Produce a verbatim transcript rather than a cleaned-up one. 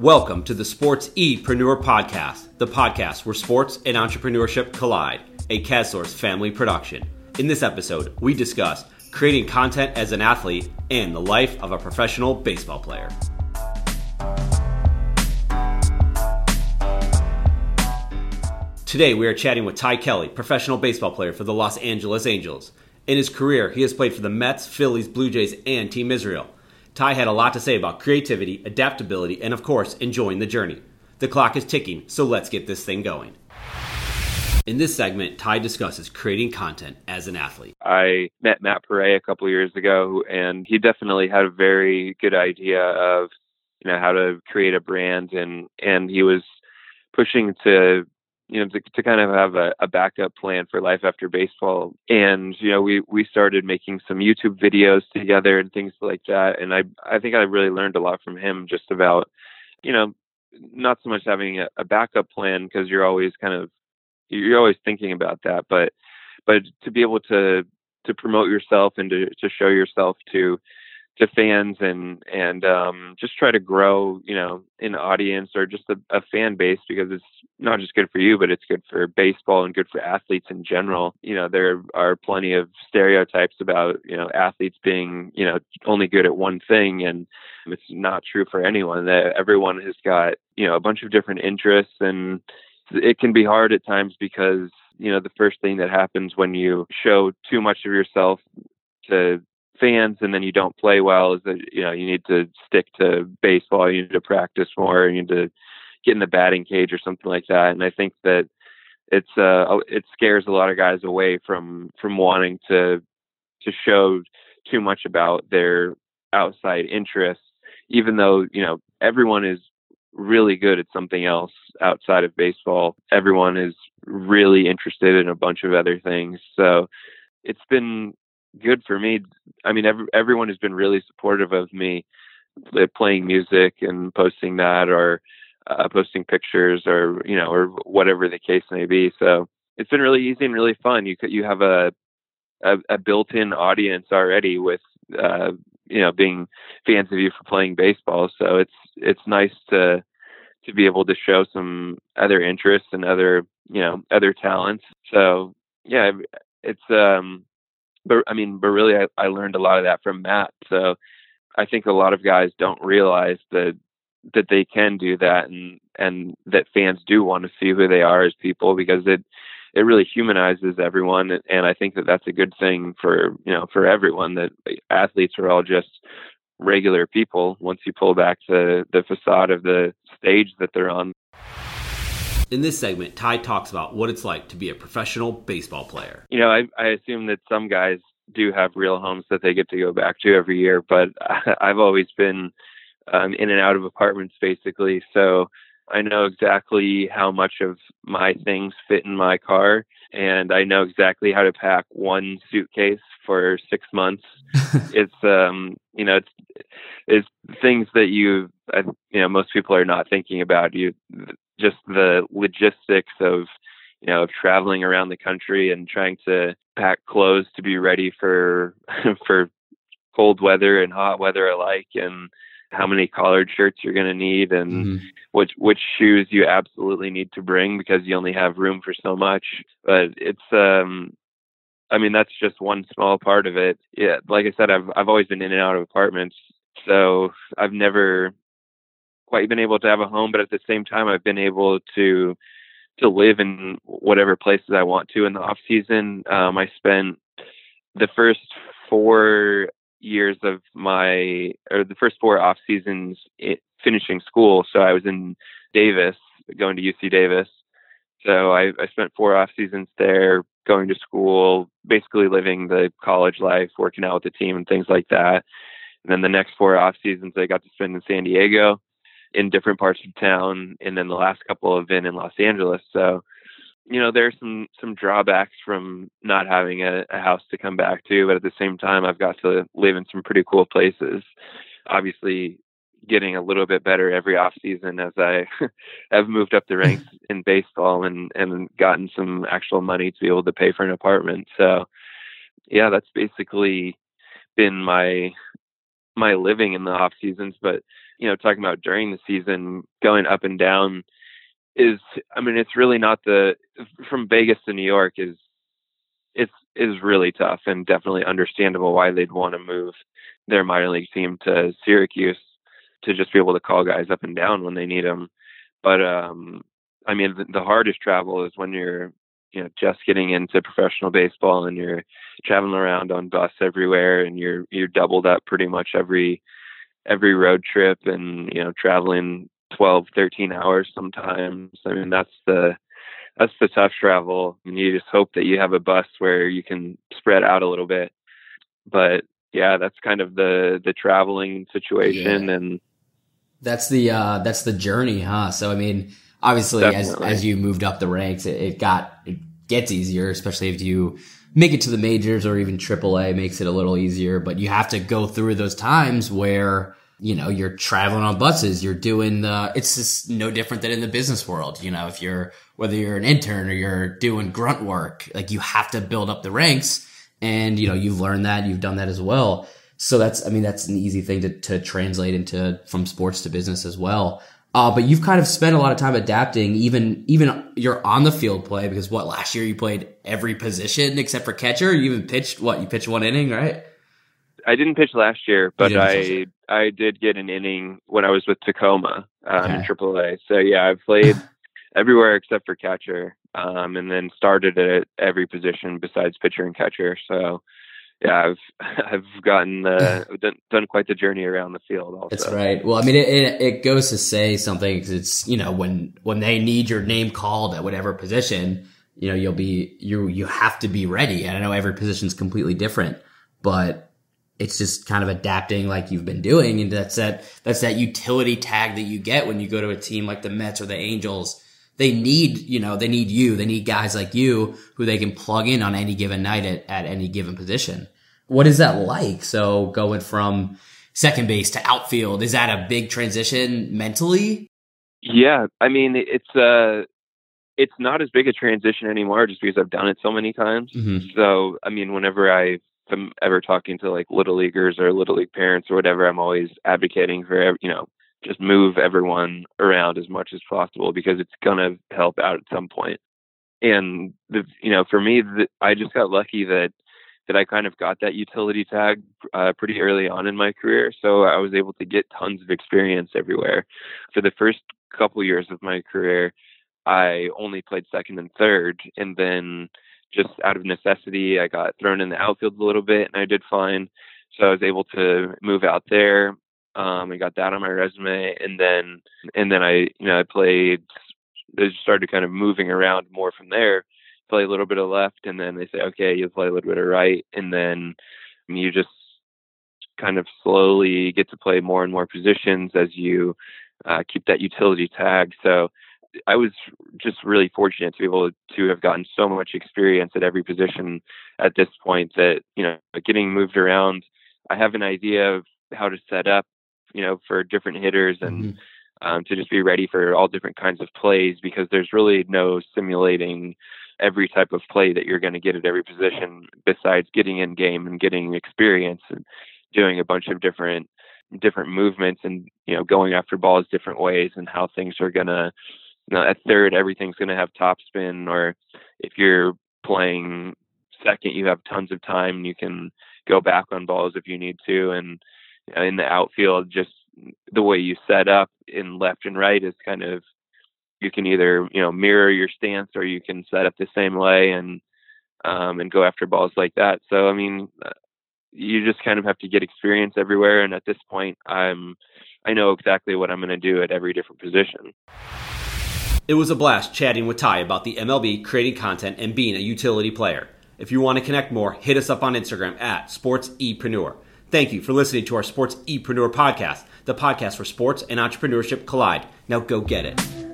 Welcome to the SportsEpreneur Podcast, the podcast where sports and entrepreneurship collide, a Casler's family production. In this episode, we discuss creating content as an athlete and the life of a professional baseball player. Today, we are chatting with Ty Kelly, professional baseball player for the Los Angeles Angels. In his career, he has played for the Mets, Phillies, Blue Jays, and Team Israel. Ty had a lot to say about creativity, adaptability, and of course, enjoying the journey. The clock is ticking, so let's get this thing going. In this segment, Ty discusses creating content as an athlete. I met Matt Pare a couple years ago, and he definitely had a very good idea of, you know, how to create a brand, and, and he was pushing to, you know, to, to kind of have a, a backup plan for life after baseball. And, you know, we, we started making some YouTube videos together and things like that. And I, I think I really learned a lot from him just about, you know, not so much having a, a backup plan, because you're always kind of, you're always thinking about that, but, but to be able to, to promote yourself and to, to show yourself to, to fans and, and, um, just try to grow, you know, an audience or just a, a fan base, because it's not just good for you, but it's good for baseball and good for athletes in general. You know, there are plenty of stereotypes about, you know, athletes being, you know, only good at one thing. And it's not true for anyone. That everyone has got, you know, a bunch of different interests, and it can be hard at times because, you know, the first thing that happens when you show too much of yourself to fans and then you don't play well is that, you know, you need to stick to baseball, you need to practice more, you need to get in the batting cage or something like that. And I think that it's uh it scares a lot of guys away from from wanting to to show too much about their outside interests, even though, you know, everyone is really good at something else outside of baseball. Everyone is really interested in a bunch of other things. So it's been good for me. I mean, every, everyone has been really supportive of me playing music and posting that, or uh, posting pictures, or, you know, or whatever the case may be. So it's been really easy and really fun. You could, you have a, a, a built-in audience already with, uh, you know, being fans of you for playing baseball. So it's, it's nice to, to be able to show some other interests and other, you know, other talents. So yeah, it's, um, but I mean, but really I, I learned a lot of that from Matt. So I think a lot of guys don't realize that, that they can do that, and, and that fans do want to see who they are as people, because it, it really humanizes everyone. And I think that that's a good thing for, you know, for everyone, that athletes are all just regular people once you pull back to the facade of the stage that they're on. In this segment, Ty talks about what it's like to be a professional baseball player. You know, I, I assume that some guys do have real homes that they get to go back to every year, but I, I've always been um, in and out of apartments, basically. So I know exactly how much of my things fit in my car, and I know exactly how to pack one suitcase for six months. It's, um, you know, it's, it's things that you, I, you know, most people are not thinking about. You, just the logistics of, you know, of traveling around the country and trying to pack clothes to be ready for for cold weather and hot weather alike, and how many collared shirts you're going to need, and mm-hmm. which which shoes you absolutely need to bring because you only have room for so much. But it's, um, I mean, that's just one small part of it. Yeah, like I said, I've I've always been in and out of apartments, so I've never quite been able to have a home, but at the same time, I've been able to to live in whatever places I want to. In the off season, um, I spent the first four years of my, or the first four off seasons it, finishing school. So I was in Davis, going to U C Davis. So I, I spent four off seasons there, going to school, basically living the college life, working out with the team and things like that. And then the next four off seasons I got to spend in San Diego, in different parts of town, and then the last couple have been in Los Angeles. So, you know, there's some, some drawbacks from not having a, a house to come back to, but at the same time, I've got to live in some pretty cool places. Obviously, getting a little bit better every off season as I have moved up the ranks in baseball and, and gotten some actual money to be able to pay for an apartment. So, yeah, that's basically been my my living in the off seasons, but you know, talking about during the season, going up and down is, I mean, it's really not the, from Vegas to New York is, it's, is really tough and definitely understandable why they'd want to move their minor league team to Syracuse to just be able to call guys up and down when they need them. But, um, I mean, the, the hardest travel is when you're, you know, just getting into professional baseball and you're traveling around on bus everywhere and you're, you're doubled up pretty much every, every road trip and, you know, traveling twelve, thirteen hours sometimes. I mean, that's the, that's the tough travel. I mean, you just hope that you have a bus where you can spread out a little bit, but yeah, that's kind of the, the traveling situation. Yeah. And that's the, uh, that's the journey, huh? So, I mean, obviously, Definitely. as as you moved up the ranks, it, it got it gets easier, especially if you make it to the majors or even triple A makes it a little easier. But you have to go through those times where, you know, you're traveling on buses, you're doing the, it's just no different than in the business world. You know, if you're, whether you're an intern or you're doing grunt work, like you have to build up the ranks and, you know, you've learned that, you've done that as well. So that's, I mean, that's an easy thing to, to translate into from sports to business as well. Uh, but you've kind of spent a lot of time adapting, even, even your on the field play, because what, last year you played every position except for catcher. You even pitched what? You pitched one inning, right? I didn't pitch last year, but I, I did get an inning when I was with Tacoma, um, okay. in triple A. So yeah, I've played everywhere except for catcher. Um, and then started at every position besides pitcher and catcher. So yeah, I've I've gotten uh, done, done quite the journey around the field. Also, that's right. Well, I mean, it it, it goes to say something because it's, you know, when when they need your name called at whatever position, you know, you'll be you you have to be ready. And I know every position's completely different, but it's just kind of adapting like you've been doing, and that's that that's that utility tag that you get when you go to a team like the Mets or the Angels. They need, you know, they need you. They need guys like you who they can plug in on any given night at, at any given position. What is that like? So going from second base to outfield, is that a big transition mentally? Yeah. I mean, it's uh, it's not as big a transition anymore just because I've done it so many times. Mm-hmm. So, I mean, whenever I am ever talking to like little leaguers or little league parents or whatever, I'm always advocating for, you know, just move everyone around as much as possible because it's going to help out at some point. And, the, you know, for me, the, I just got lucky that, that I kind of got that utility tag uh, pretty early on in my career. So I was able to get tons of experience everywhere. For the first couple years of my career, I only played second and third. And then just out of necessity, I got thrown in the outfield a little bit and I did fine. So I was able to move out there. Um, I got that on my resume, and then and then I you know I played. They started kind of moving around more from there. Play a little bit of left, and then they say, okay, you play a little bit of right, and then you just kind of slowly get to play more and more positions as you uh, keep that utility tag. So I was just really fortunate to be able to have gotten so much experience at every position at this point that, you know, getting moved around, I have an idea of how to set up, you know, for different hitters and mm-hmm. um, to just be ready for all different kinds of plays, because there's really no simulating every type of play that you're going to get at every position besides getting in game and getting experience and doing a bunch of different, different movements and, you know, going after balls different ways and how things are going to, you know, at third, everything's going to have topspin, or if you're playing second, you have tons of time and you can go back on balls if you need to. And in the outfield, just the way you set up in left and right is kind of, you can either, you know, mirror your stance or you can set up the same way and, um, and go after balls like that. So, I mean, you just kind of have to get experience everywhere. And at this point, I'm, I know exactly what I'm going to do at every different position. It was a blast chatting with Ty about the M L B, creating content, and being a utility player. If you want to connect more, hit us up on Instagram at SportsEpreneur. Thank you for listening to our SportsEpreneur podcast, the podcast where sports and entrepreneurship collide. Now go get it.